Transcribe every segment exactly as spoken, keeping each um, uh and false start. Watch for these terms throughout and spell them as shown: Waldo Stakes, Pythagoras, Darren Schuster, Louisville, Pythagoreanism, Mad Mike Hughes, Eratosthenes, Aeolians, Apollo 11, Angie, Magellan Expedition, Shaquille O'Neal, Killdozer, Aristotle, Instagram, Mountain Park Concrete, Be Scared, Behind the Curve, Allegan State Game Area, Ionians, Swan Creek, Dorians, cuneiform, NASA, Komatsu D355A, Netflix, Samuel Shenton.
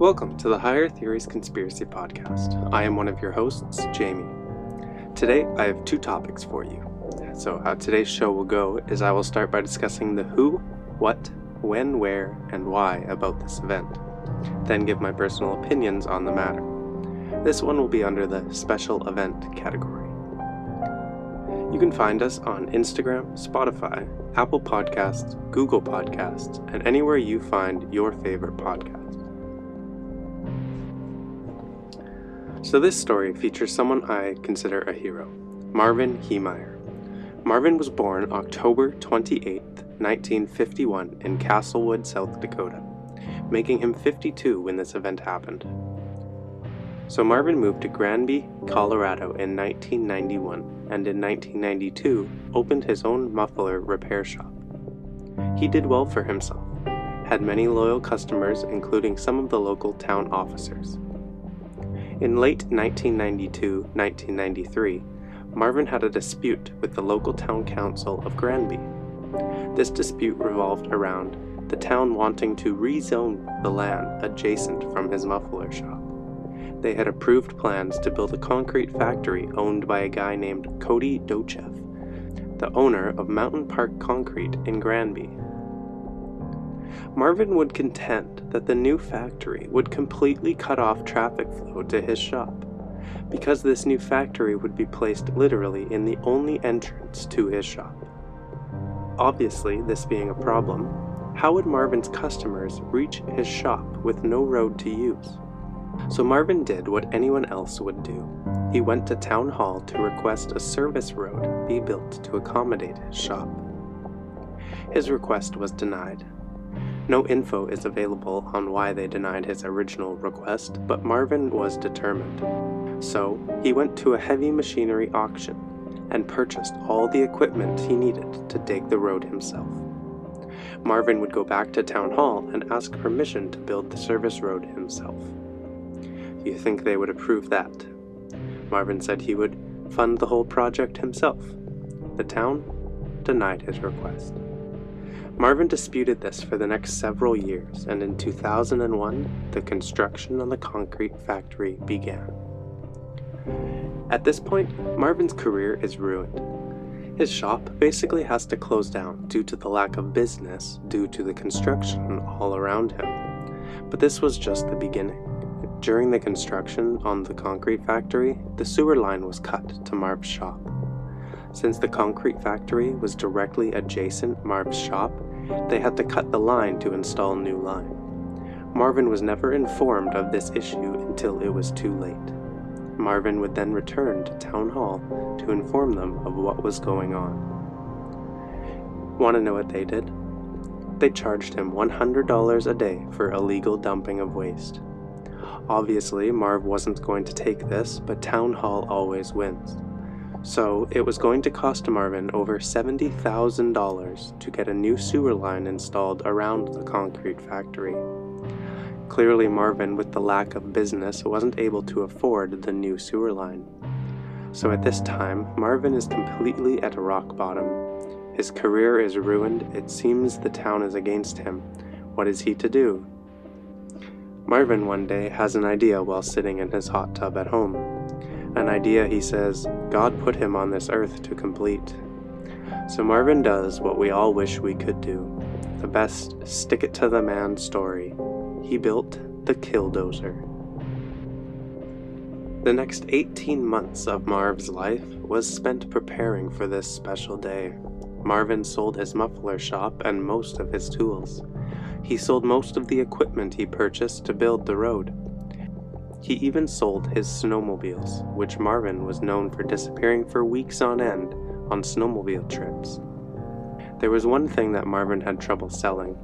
Welcome to the Higher Theories Conspiracy Podcast. I am one of your hosts, Jamie. Today, I have two topics for you. So how today's show will go is I will start by discussing the who, what, when, where, and why about this event, then give my personal opinions on the matter. This one will be under the special event category. You can find us on Instagram, Spotify, Apple Podcasts, Google Podcasts, and anywhere you find your favorite podcast. So this story features someone I consider a hero, Marvin Heemeyer. Marvin was born October twenty-eighth, nineteen fifty-one in Castlewood, South Dakota, making him fifty-two when this event happened. So Marvin moved to Granby, Colorado in nineteen ninety-one, and in nineteen ninety-two opened his own muffler repair shop. He did well for himself, had many loyal customers including some of the local town officers. In late nineteen ninety-two to nineteen ninety-three, Marvin had a dispute with the local town council of Granby. This dispute revolved around the town wanting to rezone the land adjacent from his muffler shop. They had approved plans to build a concrete factory owned by a guy named Cody Dochev, the owner of Mountain Park Concrete in Granby. Marvin would contend that the new factory would completely cut off traffic flow to his shop, because this new factory would be placed literally in the only entrance to his shop. Obviously, this being a problem, how would Marvin's customers reach his shop with no road to use? So Marvin did what anyone else would do. He went to town hall to request a service road be built to accommodate his shop. His request was denied. No info is available on why they denied his original request, but Marvin was determined. So he went to a heavy machinery auction and purchased all the equipment he needed to dig the road himself. Marvin would go back to town hall and ask permission to build the service road himself. You think they would approve that? Marvin said he would fund the whole project himself. The town denied his request. Marvin disputed this for the next several years, and in two thousand one, the construction on the concrete factory began. At this point, Marvin's career is ruined. His shop basically has to close down due to the lack of business due to the construction all around him. But this was just the beginning. During the construction on the concrete factory, the sewer line was cut to Marv's shop. Since the concrete factory was directly adjacent Marv's shop, they had to cut the line to install new line. Marvin was never informed of this issue until it was too late. Marvin would then return to town hall to inform them of what was going on. Want to know what they did? They charged him one hundred dollars a day for illegal dumping of waste. Obviously, Marv wasn't going to take this, but town hall always wins. So it was going to cost Marvin over seventy thousand dollars to get a new sewer line installed around the concrete factory. Clearly Marvin, with the lack of business, wasn't able to afford the new sewer line. So at this time, Marvin is completely at rock bottom. His career is ruined, it seems the town is against him. What is he to do? Marvin one day has an idea while sitting in his hot tub at home. An idea, he says, God put him on this earth to complete. So Marvin does what we all wish we could do. The best stick-it-to-the-man story. He built the Killdozer. The next eighteen months of Marv's life was spent preparing for this special day. Marvin sold his muffler shop and most of his tools. He sold most of the equipment he purchased to build the road. He even sold his snowmobiles, which Marvin was known for disappearing for weeks on end on snowmobile trips. There was one thing that Marvin had trouble selling,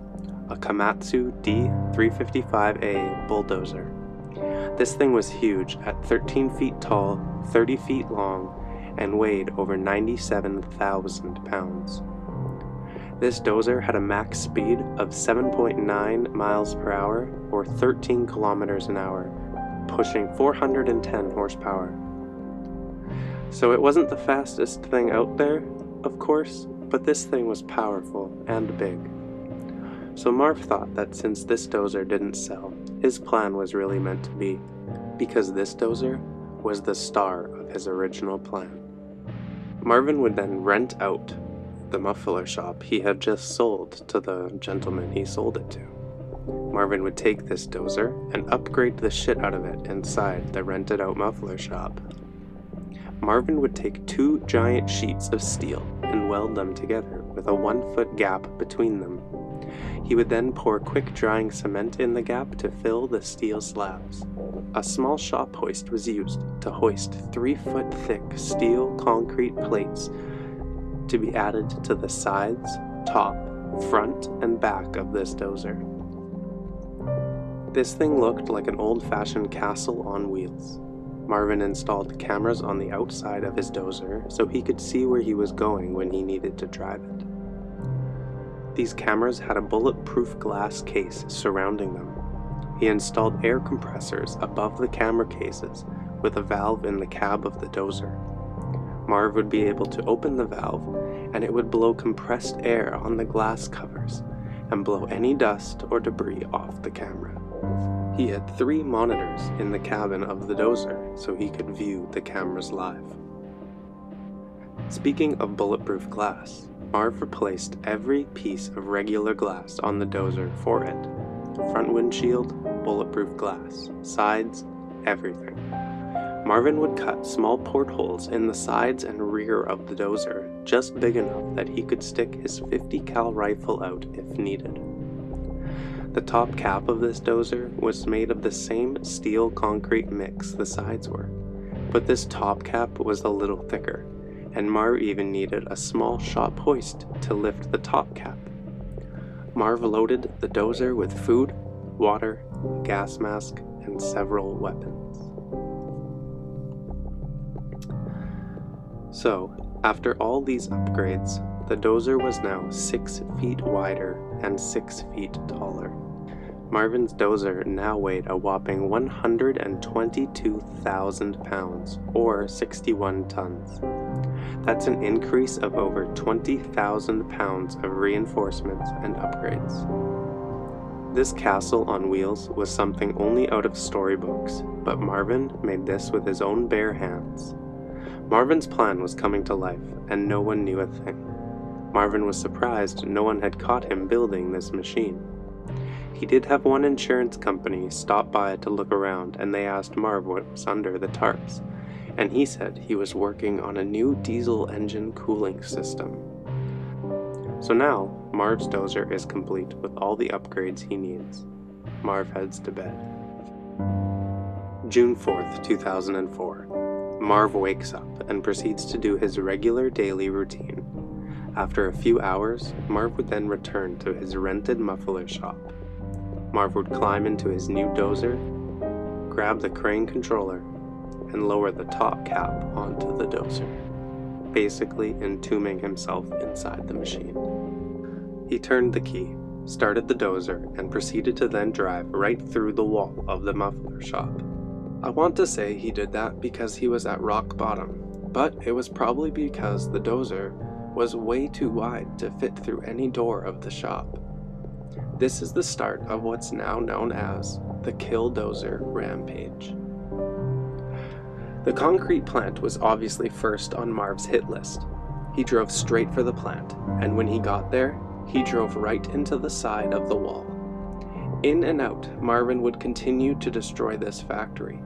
a Komatsu D three fifty-five A bulldozer. This thing was huge at thirteen feet tall, thirty feet long, and weighed over ninety-seven thousand pounds. This dozer had a max speed of seven point nine miles per hour or thirteen kilometers an hour. Pushing four hundred ten horsepower. So it wasn't the fastest thing out there, of course, but this thing was powerful and big. So Marv thought that since this dozer didn't sell, his plan was really meant to be, because this dozer was the star of his original plan. Marvin would then rent out the muffler shop he had just sold to the gentleman he sold it to. Marvin would take this dozer and upgrade the shit out of it inside the rented out muffler shop. Marvin would take two giant sheets of steel and weld them together with a one foot gap between them. He would then pour quick drying cement in the gap to fill the steel slabs. A small shop hoist was used to hoist three foot thick steel concrete plates to be added to the sides, top, front, and back of this dozer. This thing looked like an old-fashioned castle on wheels. Marvin installed cameras on the outside of his dozer so he could see where he was going when he needed to drive it. These cameras had a bulletproof glass case surrounding them. He installed air compressors above the camera cases with a valve in the cab of the dozer. Marv would be able to open the valve and it would blow compressed air on the glass covers and blow any dust or debris off the camera. He had three monitors in the cabin of the dozer so he could view the cameras live. Speaking of bulletproof glass, Marv replaced every piece of regular glass on the dozer for it. Front windshield, bulletproof glass, sides, everything. Marvin would cut small portholes in the sides and rear of the dozer, just big enough that he could stick his fifty cal rifle out if needed. The top cap of this dozer was made of the same steel concrete mix the sides were, but this top cap was a little thicker, and Marv even needed a small shop hoist to lift the top cap. Marv loaded the dozer with food, water, a gas mask, and several weapons. So, after all these upgrades, the dozer was now six feet wider and six feet taller. Marvin's dozer now weighed a whopping one hundred twenty-two thousand pounds, or sixty-one tons. That's an increase of over twenty thousand pounds of reinforcements and upgrades. This castle on wheels was something only out of storybooks, but Marvin made this with his own bare hands. Marvin's plan was coming to life, and no one knew a thing. Marvin was surprised no one had caught him building this machine. He did have one insurance company stop by to look around, and they asked Marv what was under the tarps, and he said he was working on a new diesel engine cooling system. So now, Marv's dozer is complete with all the upgrades he needs. Marv heads to bed. June fourth, two thousand four. Marv wakes up and proceeds to do his regular daily routine. After a few hours, Marv would then return to his rented muffler shop. Marv would climb into his new dozer, grab the crane controller, and lower the top cap onto the dozer, basically entombing himself inside the machine. He turned the key, started the dozer, and proceeded to then drive right through the wall of the muffler shop. I want to say he did that because he was at rock bottom, but it was probably because the dozer was way too wide to fit through any door of the shop. This is the start of what's now known as the Killdozer Rampage. The concrete plant was obviously first on Marv's hit list. He drove straight for the plant, and when he got there, he drove right into the side of the wall. In and out, Marvin would continue to destroy this factory.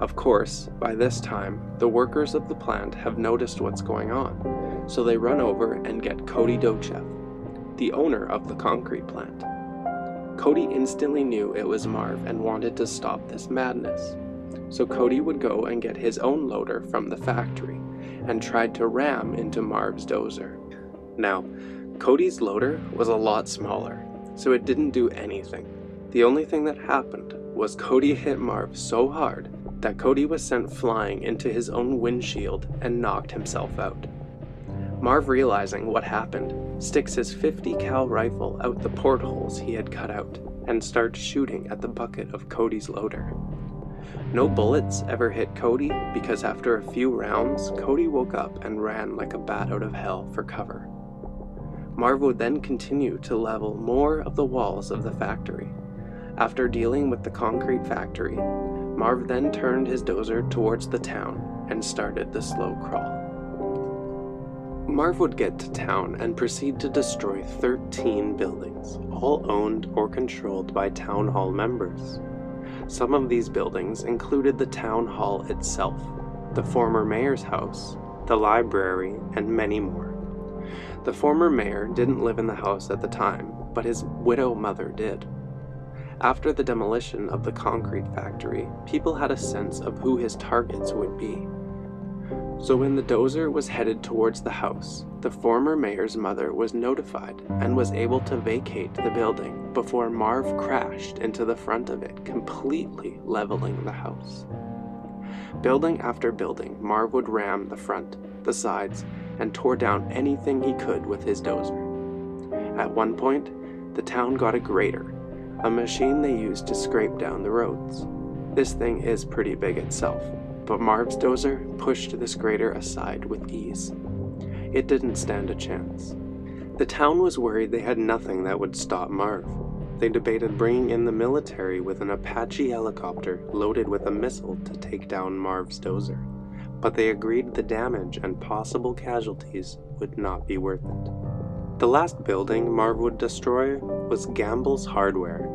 Of course, by this time, the workers of the plant have noticed what's going on, so they run over and get Cody Dochev, the owner of the concrete plant. Cody instantly knew it was Marv and wanted to stop this madness. So Cody would go and get his own loader from the factory and tried to ram into Marv's dozer. Now, Cody's loader was a lot smaller, so it didn't do anything. The only thing that happened was Cody hit Marv so hard that Cody was sent flying into his own windshield and knocked himself out. Marv, realizing what happened, sticks his fifty cal rifle out the portholes he had cut out and starts shooting at the bucket of Cody's loader. No bullets ever hit Cody because after a few rounds, Cody woke up and ran like a bat out of hell for cover. Marv then continued to level more of the walls of the factory. After dealing with the concrete factory, Marv then turned his dozer towards the town and started the slow crawl. Marv would get to town and proceed to destroy thirteen buildings, all owned or controlled by town hall members. Some of these buildings included the town hall itself, the former mayor's house, the library, and many more. The former mayor didn't live in the house at the time, but his widow mother did. After the demolition of the concrete factory, people had a sense of who his targets would be. So when the dozer was headed towards the house, the former mayor's mother was notified and was able to vacate the building before Marv crashed into the front of it, completely leveling the house. Building after building, Marv would ram the front, the sides, and tore down anything he could with his dozer. At one point, the town got a grater, a machine they used to scrape down the roads. This thing is pretty big itself, but Marv's dozer pushed this grater aside with ease. It didn't stand a chance. The town was worried they had nothing that would stop Marv. They debated bringing in the military with an Apache helicopter loaded with a missile to take down Marv's dozer, but they agreed the damage and possible casualties would not be worth it. The last building Marv would destroy was Gamble's Hardware.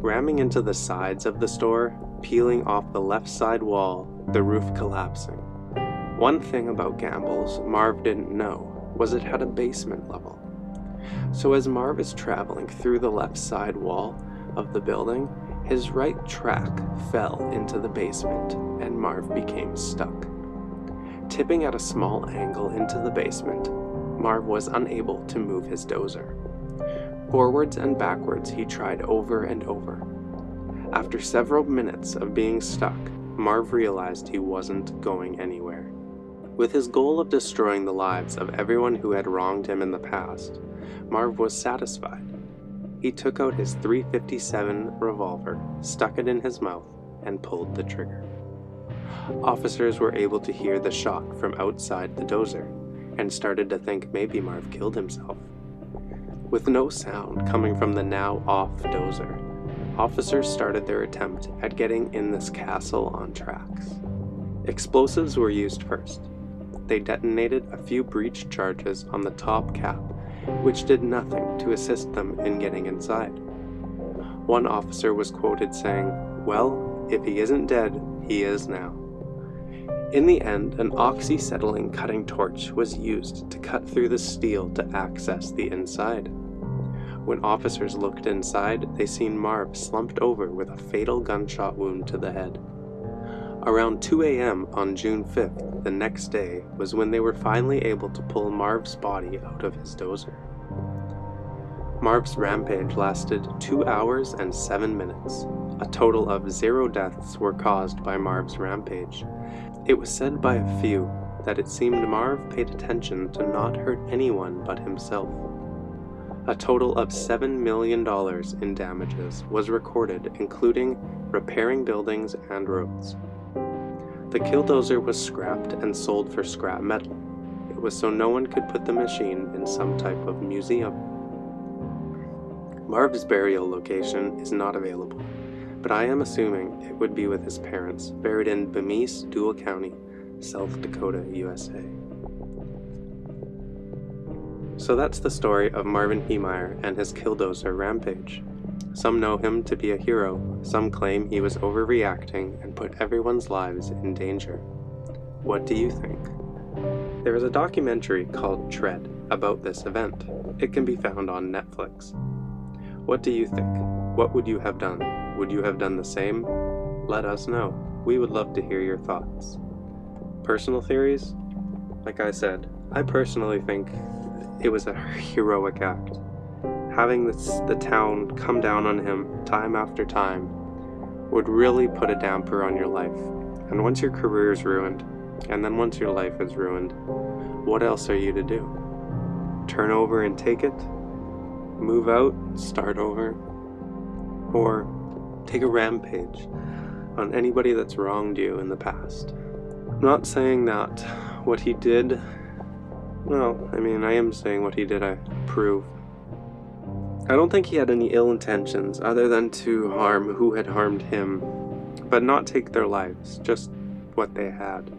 Ramming into the sides of the store, peeling off the left side wall, the roof collapsing. One thing about Gamble's Marv didn't know was it had a basement level. So as Marv is traveling through the left side wall of the building, his right track fell into the basement and Marv became stuck. Tipping at a small angle into the basement, Marv was unable to move his dozer. Forwards and backwards he tried over and over. After several minutes of being stuck, Marv realized he wasn't going anywhere. With his goal of destroying the lives of everyone who had wronged him in the past, Marv was satisfied. He took out his three fifty-seven revolver, stuck it in his mouth, and pulled the trigger. Officers were able to hear the shot from outside the dozer, and started to think maybe Marv killed himself. With no sound coming from the now-off dozer, officers started their attempt at getting in this castle on tracks. Explosives were used first. They detonated a few breech charges on the top cap, which did nothing to assist them in getting inside. One officer was quoted saying, "Well, if he isn't dead, he is now." In the end, an oxy-acetylene cutting torch was used to cut through the steel to access the inside. When officers looked inside, they seen Marv slumped over with a fatal gunshot wound to the head. Around two a m on June fifth, the next day, was when they were finally able to pull Marv's body out of his dozer. Marv's rampage lasted two hours and seven minutes. A total of zero deaths were caused by Marv's rampage. It was said by a few that it seemed Marv paid attention to not hurt anyone but himself. A total of seven million dollars in damages was recorded, including repairing buildings and roads. The Killdozer was scrapped and sold for scrap metal. It was so no one could put the machine in some type of museum. Marv's burial location is not available, but I am assuming it would be with his parents, buried in Bemis, Duel County, South Dakota, U S A. So that's the story of Marvin Heemeyer and his Killdozer rampage. Some know him to be a hero, some claim he was overreacting and put everyone's lives in danger. What do you think? There is a documentary called Tread about this event. It can be found on Netflix. What do you think? What would you have done? Would you have done the same? Let us know. We would love to hear your thoughts. Personal theories? Like I said, I personally think it was a heroic act. Having this, the town come down on him time after time would really put a damper on your life. And once your career is ruined, and then once your life is ruined, what else are you to do? Turn over and take it? Move out? Start over? Or take a rampage on anybody that's wronged you in the past? I'm not saying that what he did Well, I mean, I am saying what he did, I approve. I don't think he had any ill intentions other than to harm who had harmed him, but not take their lives, just what they had,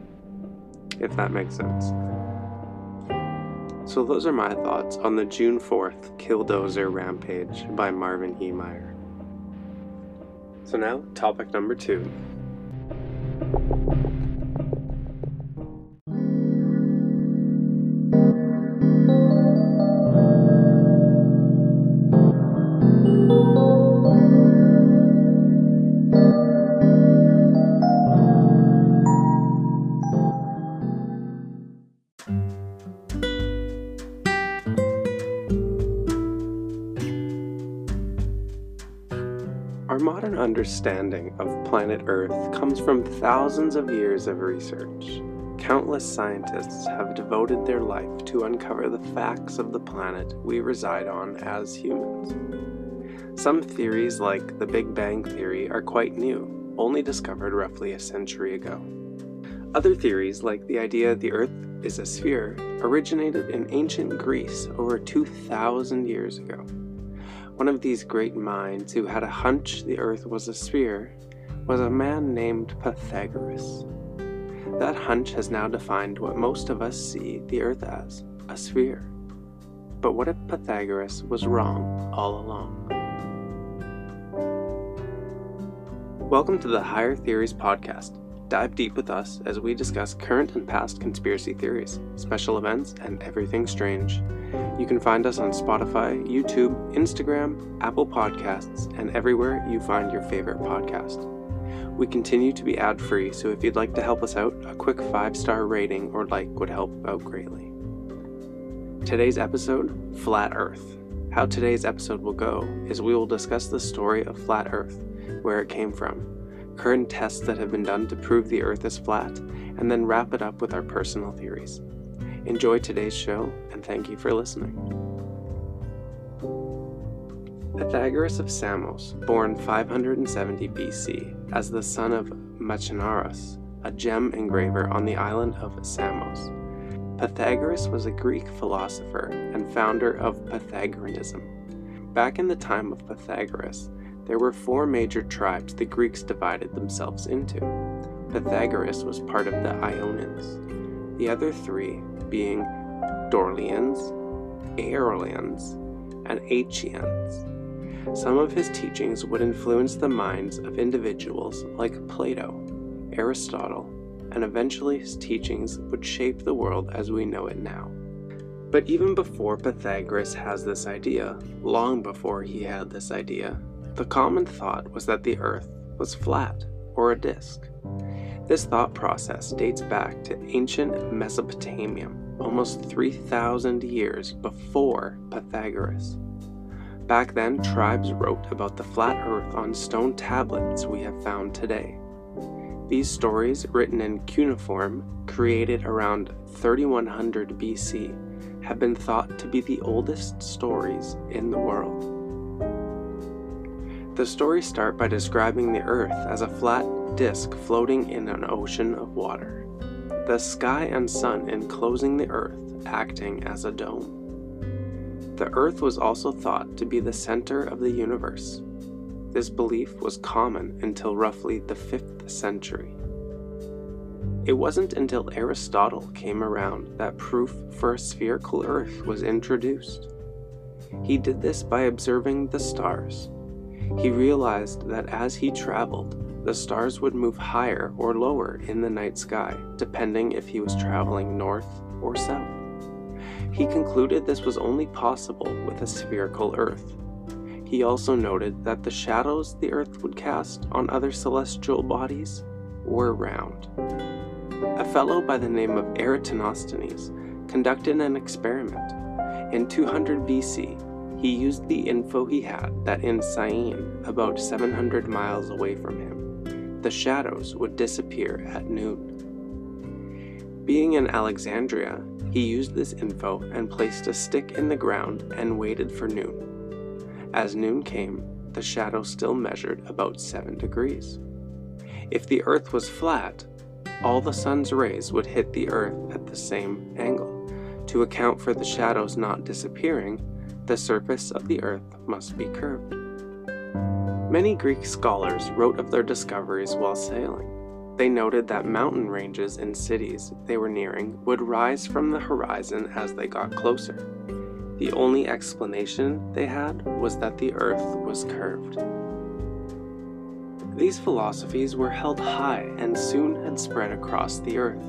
if that makes sense. So those are my thoughts on the June fourth Killdozer Rampage by Marvin Heemeyer. So now, topic number two. Our modern understanding of planet Earth comes from thousands of years of research. Countless scientists have devoted their life to uncover the facts of the planet we reside on as humans. Some theories, like the Big Bang Theory, are quite new, only discovered roughly a century ago. Other theories, like the idea the Earth is a sphere, originated in ancient Greece over two thousand years ago. One of these great minds who had a hunch the Earth was a sphere was a man named Pythagoras. That hunch has now defined what most of us see the Earth as, a sphere. But what if Pythagoras was wrong all along? Welcome to the Higher Theories Podcast. Dive deep with us as we discuss current and past conspiracy theories, special events, and everything strange. You can find us on Spotify, YouTube, Instagram, Apple Podcasts, and everywhere you find your favorite podcast. We continue to be ad-free, so if you'd like to help us out, a quick five-star rating or like would help out greatly. Today's episode, Flat Earth. How today's episode will go is we will discuss the story of Flat Earth, where it came from, current tests that have been done to prove the Earth is flat, and then wrap it up with our personal theories. Enjoy today's show, and thank you for listening. Pythagoras of Samos, born five hundred seventy B C, as the son of Machinaros, a gem engraver on the island of Samos. Pythagoras was a Greek philosopher and founder of Pythagoreanism. Back in the time of Pythagoras, there were four major tribes the Greeks divided themselves into. Pythagoras was part of the Ionians, the other three being Dorians, Aeolians, and Achaeans. Some of his teachings would influence the minds of individuals like Plato, Aristotle, and eventually his teachings would shape the world as we know it now. But even before Pythagoras has this idea, long before he had this idea, the common thought was that the Earth was flat, or a disk. This thought process dates back to ancient Mesopotamia, almost three thousand years before Pythagoras. Back then, tribes wrote about the flat Earth on stone tablets we have found today. These stories, written in cuneiform, created around thirty-one hundred B C, have been thought to be the oldest stories in the world. The stories start by describing the Earth as a flat disk floating in an ocean of water, the sky and sun enclosing the Earth, acting as a dome. The Earth was also thought to be the center of the universe. This belief was common until roughly the fifth century. It wasn't until Aristotle came around that proof for a spherical Earth was introduced. He did this by observing the stars. He realized that as he traveled, the stars would move higher or lower in the night sky, depending if he was traveling north or south. He concluded this was only possible with a spherical Earth. He also noted that the shadows the Earth would cast on other celestial bodies were round. A fellow by the name of Eratosthenes conducted an experiment. In two hundred B C, he used the info he had that in Syene, about seven hundred miles away from him, the shadows would disappear at noon. Being in Alexandria, he used this info and placed a stick in the ground and waited for noon. As noon came, the shadow still measured about seven degrees. If the Earth was flat, all the sun's rays would hit the Earth at the same angle, To account for the shadows not disappearing, the surface of the Earth must be curved. Many Greek scholars wrote of their discoveries while sailing. They noted that mountain ranges and cities they were nearing would rise from the horizon as they got closer. The only explanation they had was that the Earth was curved. These philosophies were held high and soon had spread across the Earth.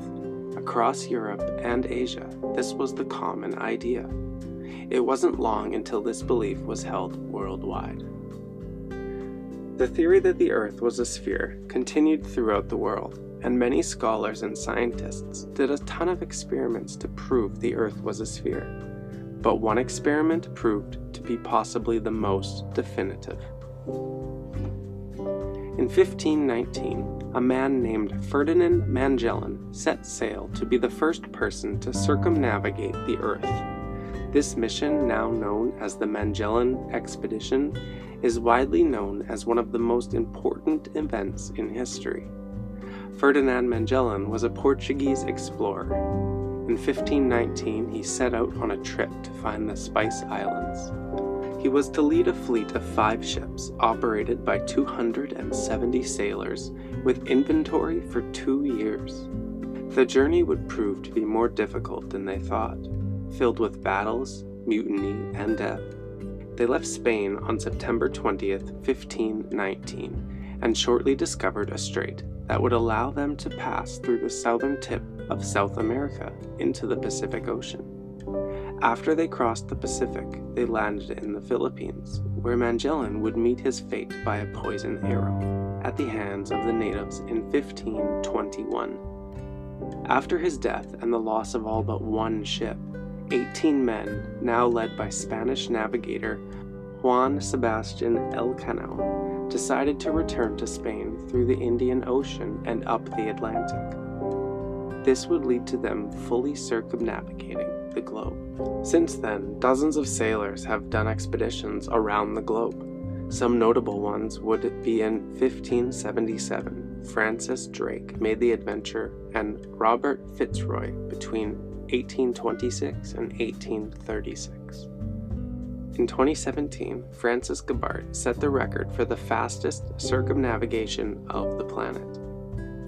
Across Europe and Asia, this was the common idea. It wasn't long until this belief was held worldwide. The theory that the Earth was a sphere continued throughout the world, and many scholars and scientists did a ton of experiments to prove the Earth was a sphere. But one experiment proved to be possibly the most definitive. In fifteen nineteen, a man named Ferdinand Magellan set sail to be the first person to circumnavigate the Earth. This mission, now known as the Magellan Expedition, is widely known as one of the most important events in history. Ferdinand Magellan was a Portuguese explorer. In fifteen nineteen, he set out on a trip to find the Spice Islands. He was to lead a fleet of five ships operated by two hundred seventy sailors with inventory for two years. The journey would prove to be more difficult than they thought, filled with battles, mutiny, and death. They left Spain on September twentieth, fifteen nineteen, and shortly discovered a strait that would allow them to pass through the southern tip of South America into the Pacific Ocean. After they crossed the Pacific, they landed in the Philippines, where Magellan would meet his fate by a poisoned arrow at the hands of the natives in fifteen twenty-one. After his death and the loss of all but one ship, eighteen men, now led by Spanish navigator Juan Sebastian Elcano, decided to return to Spain through the Indian Ocean and up the Atlantic. This would lead to them fully circumnavigating the globe. Since then, dozens of sailors have done expeditions around the globe. Some notable ones would be in fifteen seventy-seven, Francis Drake made the adventure, and Robert Fitzroy between eighteen twenty-six and eighteen thirty-six. In twenty seventeen, Francis Gabart set the record for the fastest circumnavigation of the planet.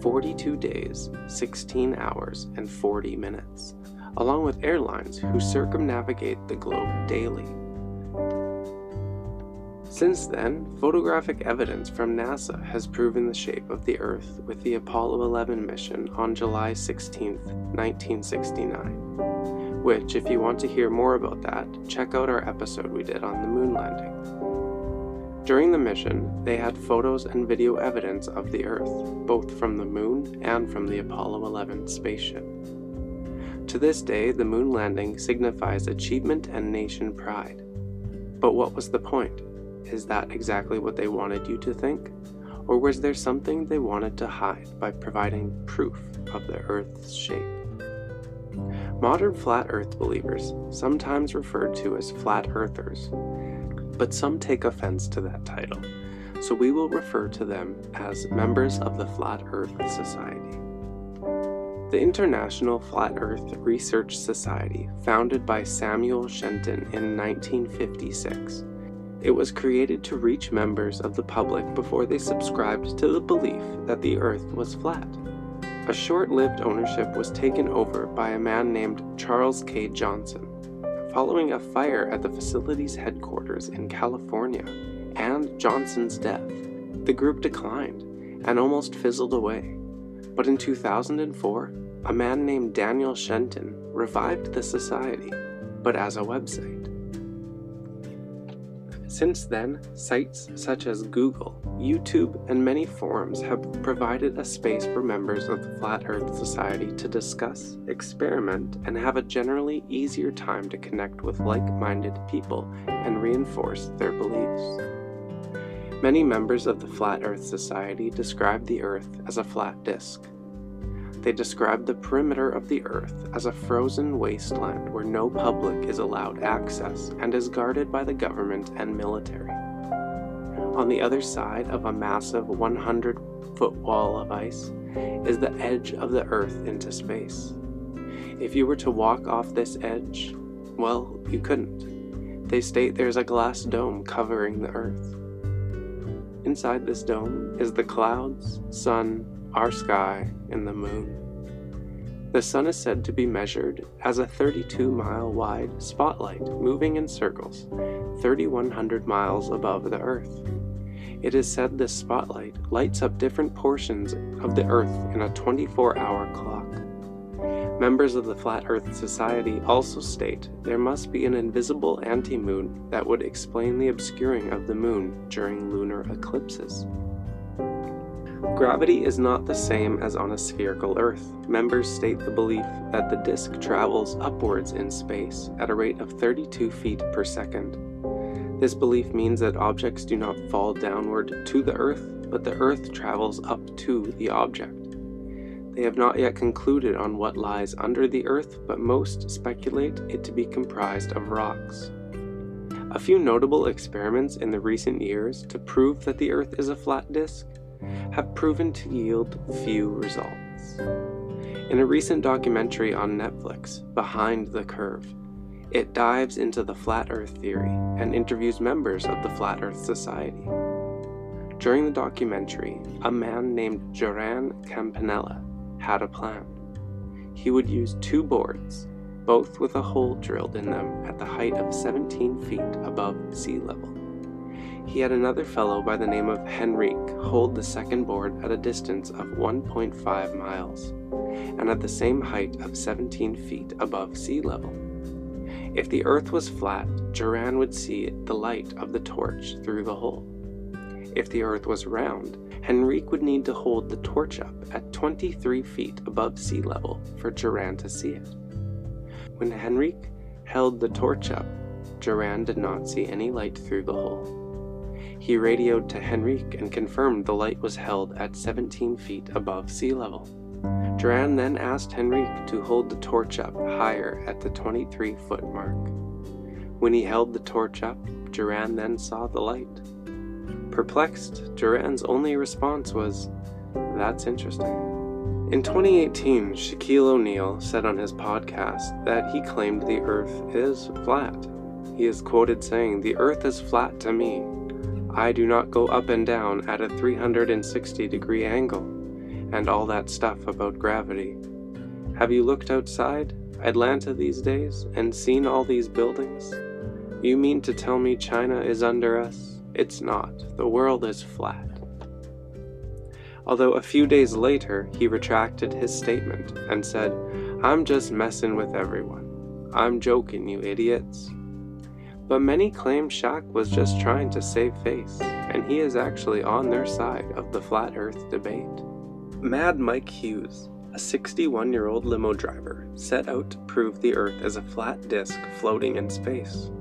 forty-two days, sixteen hours, and forty minutes, along with airlines who circumnavigate the globe daily. Since then, photographic evidence from NASA has proven the shape of the Earth with the Apollo eleven mission on July sixteenth, nineteen sixty-nine, which, if you want to hear more about that, check out our episode we did on the moon landing. During the mission, they had photos and video evidence of the Earth, both from the moon and from the Apollo eleven spaceship. To this day, the moon landing signifies achievement and nation pride. But what was the point? Is that exactly what they wanted you to think? Or was there something they wanted to hide by providing proof of the Earth's shape? Modern flat Earth believers, sometimes referred to as flat earthers, but some take offense to that title, so we will refer to them as members of the Flat Earth Society. The International Flat Earth Research Society, founded by Samuel Shenton in nineteen fifty-six. It was created to reach members of the public before they subscribed to the belief that the Earth was flat. A short-lived ownership was taken over by a man named Charles K. Johnson. Following a fire at the facility's headquarters in California and Johnson's death, the group declined and almost fizzled away. But in two thousand four, a man named Daniel Shenton revived the society, but as a website. Since then, sites such as Google, YouTube, and many forums have provided a space for members of the Flat Earth Society to discuss, experiment, and have a generally easier time to connect with like-minded people and reinforce their beliefs. Many members of the Flat Earth Society describe the Earth as a flat disk. They describe the perimeter of the Earth as a frozen wasteland where no public is allowed access and is guarded by the government and military. On the other side of a massive one hundred foot wall of ice is the edge of the Earth into space. If you were to walk off this edge, well, you couldn't. They state there's a glass dome covering the Earth. Inside this dome is the clouds, sun, our sky, and the moon. The sun is said to be measured as a thirty-two mile wide spotlight moving in circles thirty-one hundred miles above the Earth. It is said this spotlight lights up different portions of the Earth in a twenty-four hour clock. Members of the Flat Earth Society also state there must be an invisible anti-moon that would explain the obscuring of the moon during lunar eclipses. Gravity is not the same as on a spherical Earth. Members state the belief that the disk travels upwards in space at a rate of thirty-two feet per second. This belief means that objects do not fall downward to the Earth, but the Earth travels up to the object. They have not yet concluded on what lies under the Earth, but most speculate it to be comprised of rocks. A few notable experiments in the recent years to prove that the Earth is a flat disk have proven to yield few results. In a recent documentary on Netflix, Behind the Curve, it dives into the Flat Earth theory and interviews members of the Flat Earth Society. During the documentary, a man named Joran Campanella had a plan. He would use two boards, both with a hole drilled in them at the height of seventeen feet above sea level. He had another fellow by the name of Henrik hold the second board at a distance of one point five miles, and at the same height of seventeen feet above sea level. If the Earth was flat, Joran would see the light of the torch through the hole. If the Earth was round, Henrik would need to hold the torch up at twenty-three feet above sea level for Joran to see it. When Henrik held the torch up, Joran did not see any light through the hole. He radioed to Henrik and confirmed the light was held at seventeen feet above sea level. Joran then asked Henrik to hold the torch up higher at the twenty-three foot mark. When he held the torch up, Joran then saw the light. Perplexed, Joran's only response was, "That's interesting." In twenty eighteen, Shaquille O'Neal said on his podcast that he claimed the Earth is flat. He is quoted saying, "The Earth is flat to me. I do not go up and down at a three hundred sixty degree angle." And all that stuff about gravity. Have you looked outside Atlanta these days and seen all these buildings? You mean to tell me China is under us? It's not. The world is flat. Although a few days later, he retracted his statement and said, "I'm just messing with everyone. I'm joking, you idiots." But many claim Shaq was just trying to save face, and he is actually on their side of the flat Earth debate. Mad Mike Hughes, a sixty-one-year-old limo driver, set out to prove the Earth as a flat disk floating in space.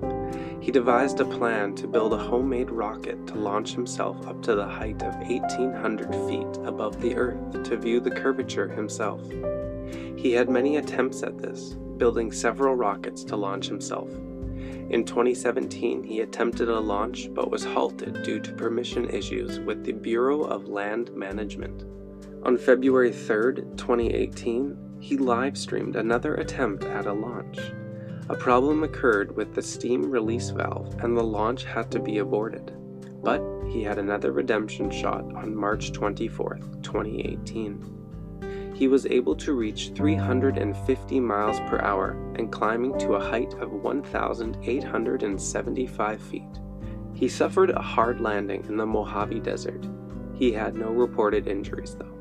He devised a plan to build a homemade rocket to launch himself up to the height of eighteen hundred feet above the Earth to view the curvature himself. He had many attempts at this, building several rockets to launch himself. In twenty seventeen, he attempted a launch but was halted due to permission issues with the Bureau of Land Management. On February third, twenty eighteen, he live-streamed another attempt at a launch. A problem occurred with the steam release valve and the launch had to be aborted, but he had another redemption shot on March twenty-fourth, twenty eighteen. He was able to reach three hundred fifty miles per hour and climbing to a height of one thousand eight hundred seventy-five feet. He suffered a hard landing in the Mojave Desert. He had no reported injuries though.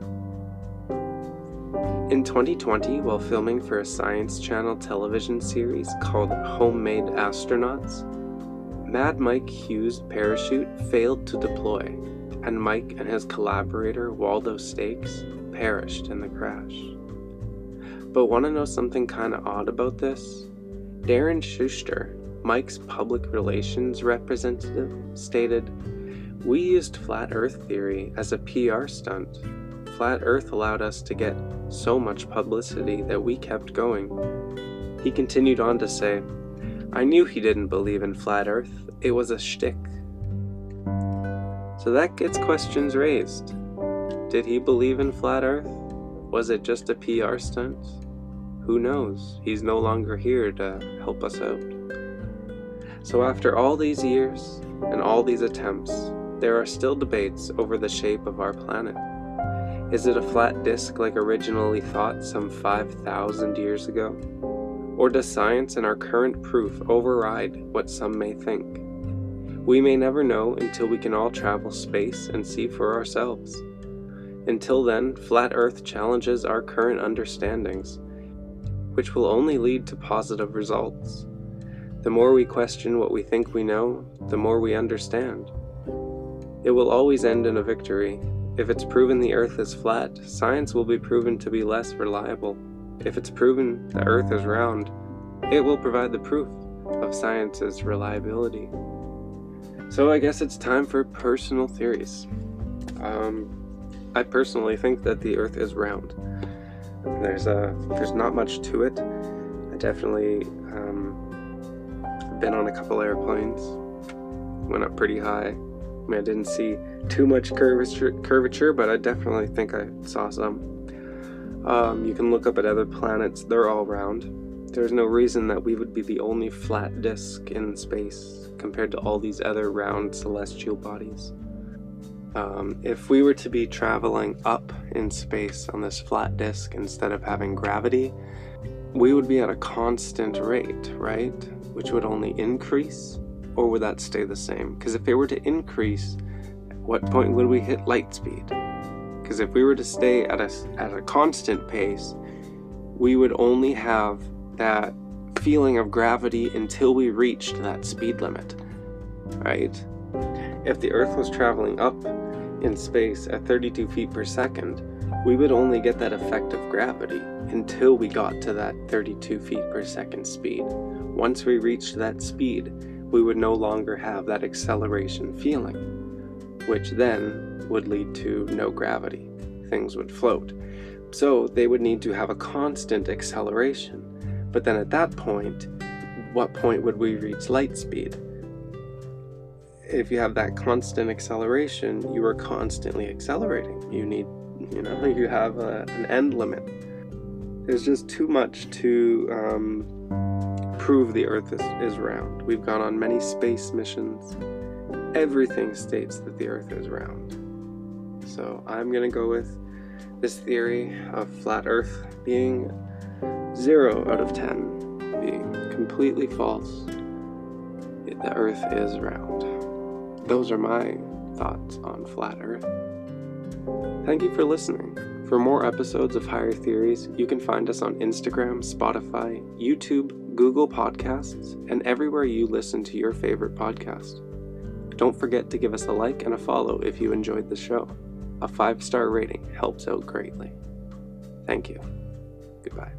In twenty twenty, while filming for a Science Channel television series called Homemade Astronauts, Mad Mike Hughes' parachute failed to deploy, and Mike and his collaborator Waldo Stakes perished in the crash. But want to know something kinda odd about this? Darren Schuster, Mike's public relations representative, stated, "We used Flat Earth theory as a P R stunt. Flat Earth allowed us to get so much publicity that we kept going." He continued on to say, "I knew he didn't believe in Flat Earth. It was a shtick." So that gets questions raised. Did he believe in Flat Earth? Was it just a P R stunt? Who knows? He's no longer here to help us out. So after all these years and all these attempts, there are still debates over the shape of our planet. Is it a flat disk like originally thought some five thousand years ago? Or does science and our current proof override what some may think? We may never know until we can all travel space and see for ourselves. Until then, flat Earth challenges our current understandings, which will only lead to positive results. The more we question what we think we know, the more we understand. It will always end in a victory. If it's proven the Earth is flat, science will be proven to be less reliable. If it's proven the Earth is round, it will provide the proof of science's reliability. So I guess it's time for personal theories. Um, I personally think that the Earth is round. There's a, there's not much to it. I definitely um, been on a couple airplanes, went up pretty high. I mean, I didn't see too much curvature, curvature, but I definitely think I saw some. Um, you can look up at other planets, they're all round. There's no reason that we would be the only flat disk in space compared to all these other round celestial bodies. Um, if we were to be traveling up in space on this flat disk instead of having gravity, we would be at a constant rate, right? Which would only increase, or would that stay the same? Because if it were to increase, at what point would we hit light speed? Because if we were to stay at a, at a constant pace, we would only have that feeling of gravity until we reached that speed limit, right? If the Earth was traveling up in space at thirty-two feet per second, we would only get that effect of gravity until we got to that thirty-two feet per second speed. Once we reached that speed, we would no longer have that acceleration feeling, which then would lead to no gravity. Things would float. So they would need to have a constant acceleration. But then at that point, what point would we reach light speed? If you have that constant acceleration, you are constantly accelerating. You need, you know, you have a, an end limit. There's just too much to um, prove the Earth is, is round. We've gone on many space missions. Everything states that the Earth is round. So I'm going to go with this theory of flat Earth being zero out of ten, being completely false. The Earth is round. Those are my thoughts on flat Earth. Thank you for listening. For more episodes of Higher Theories, you can find us on Instagram, Spotify, YouTube, Google Podcasts, and everywhere you listen to your favorite podcast. Don't forget to give us a like and a follow if you enjoyed the show. A five-star rating helps out greatly. Thank you. Goodbye.